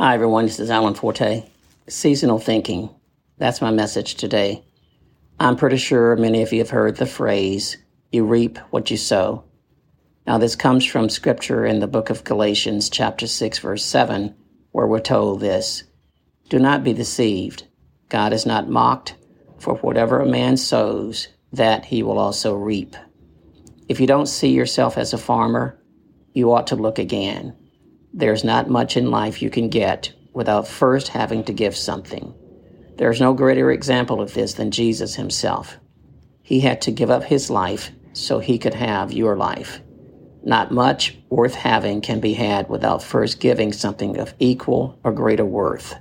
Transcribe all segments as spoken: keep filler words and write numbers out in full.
Hi, everyone. This is Alan Forte. Seasonal thinking. That's my message today. I'm pretty sure many of you have heard the phrase, you reap what you sow. Now, this comes from scripture in the book of Galatians, chapter six, verse seven, where we're told this, do not be deceived. God is not mocked, for whatever a man sows, that he will also reap. If you don't see yourself as a farmer, you ought to look again. There's not much in life you can get without first having to give something. There's no greater example of this than Jesus himself. He had to give up his life so he could have your life. Not much worth having can be had without first giving something of equal or greater worth.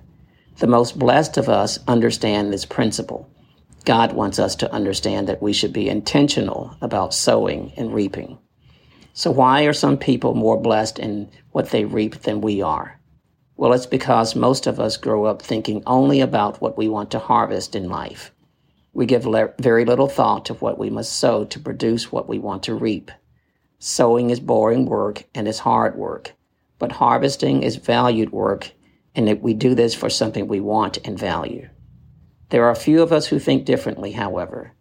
The most blessed of us understand this principle. God wants us to understand that we should be intentional about sowing and reaping. So why are some people more blessed in what they reap than we are? Well, it's because most of us grow up thinking only about what we want to harvest in life. We give le- very little thought to what we must sow to produce what we want to reap. Sowing is boring work and is hard work, but harvesting is valued work, and that we do this for something we want and value. There are few of us who think differently, however.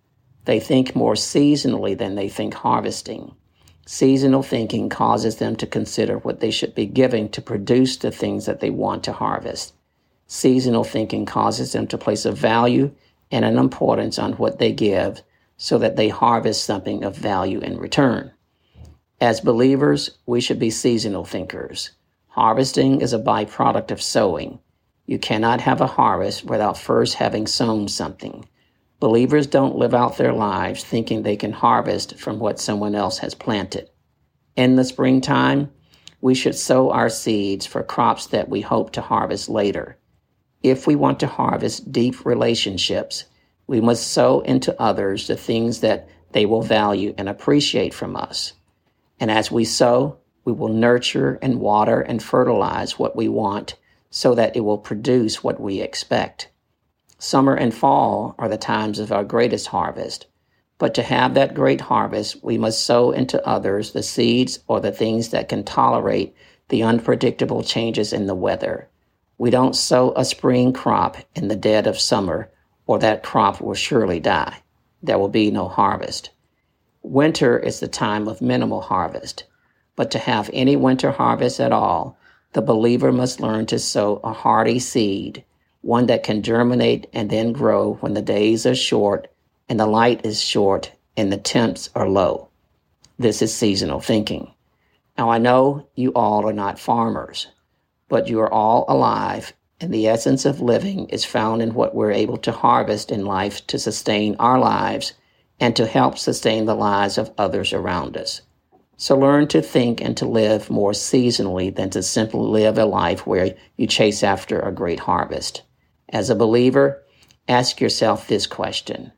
They think more seasonally than they think harvesting. Seasonal thinking causes them to consider what they should be giving to produce the things that they want to harvest. Seasonal thinking causes them to place a value and an importance on what they give so that they harvest something of value in return. As believers, we should be seasonal thinkers. Harvesting is a byproduct of sowing. You cannot have a harvest without first having sown something. Believers don't live out their lives thinking they can harvest from what someone else has planted. In the springtime, we should sow our seeds for crops that we hope to harvest later. If we want to harvest deep relationships, we must sow into others the things that they will value and appreciate from us. And as we sow, we will nurture and water and fertilize what we want so that it will produce what we expect. Summer and fall are the times of our greatest harvest, but to have that great harvest, we must sow into others the seeds or the things that can tolerate the unpredictable changes in the weather. We don't sow a spring crop in the dead of summer, or that crop will surely die. There will be no harvest. Winter is the time of minimal harvest, but to have any winter harvest at all, the believer must learn to sow a hardy seed, one that can germinate and then grow when the days are short and the light is short and the temps are low. This is seasonal thinking. Now, I know you all are not farmers, but you are all alive, and the essence of living is found in what we're able to harvest in life to sustain our lives and to help sustain the lives of others around us. So learn to think and to live more seasonally than to simply live a life where you chase after a great harvest. As a believer, ask yourself this question.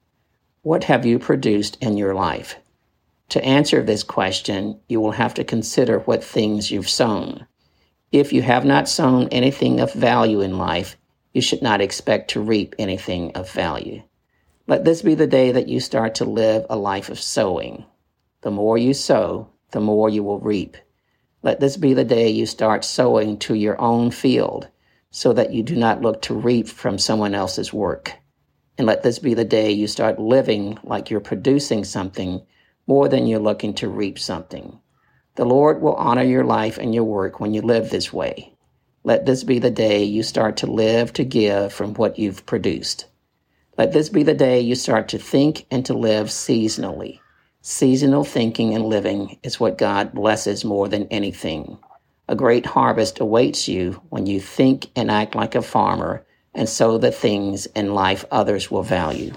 What have you produced in your life? To answer this question, you will have to consider what things you've sown. If you have not sown anything of value in life, you should not expect to reap anything of value. Let this be the day that you start to live a life of sowing. The more you sow, the more you will reap. Let this be the day you start sowing to your own field, so that you do not look to reap from someone else's work. And let this be the day you start living like you're producing something more than you're looking to reap something. The Lord will honor your life and your work when you live this way. Let this be the day you start to live to give from what you've produced. Let this be the day you start to think and to live seasonally. Seasonal thinking and living is what God blesses more than anything. A great harvest awaits you when you think and act like a farmer and sow the things in life others will value.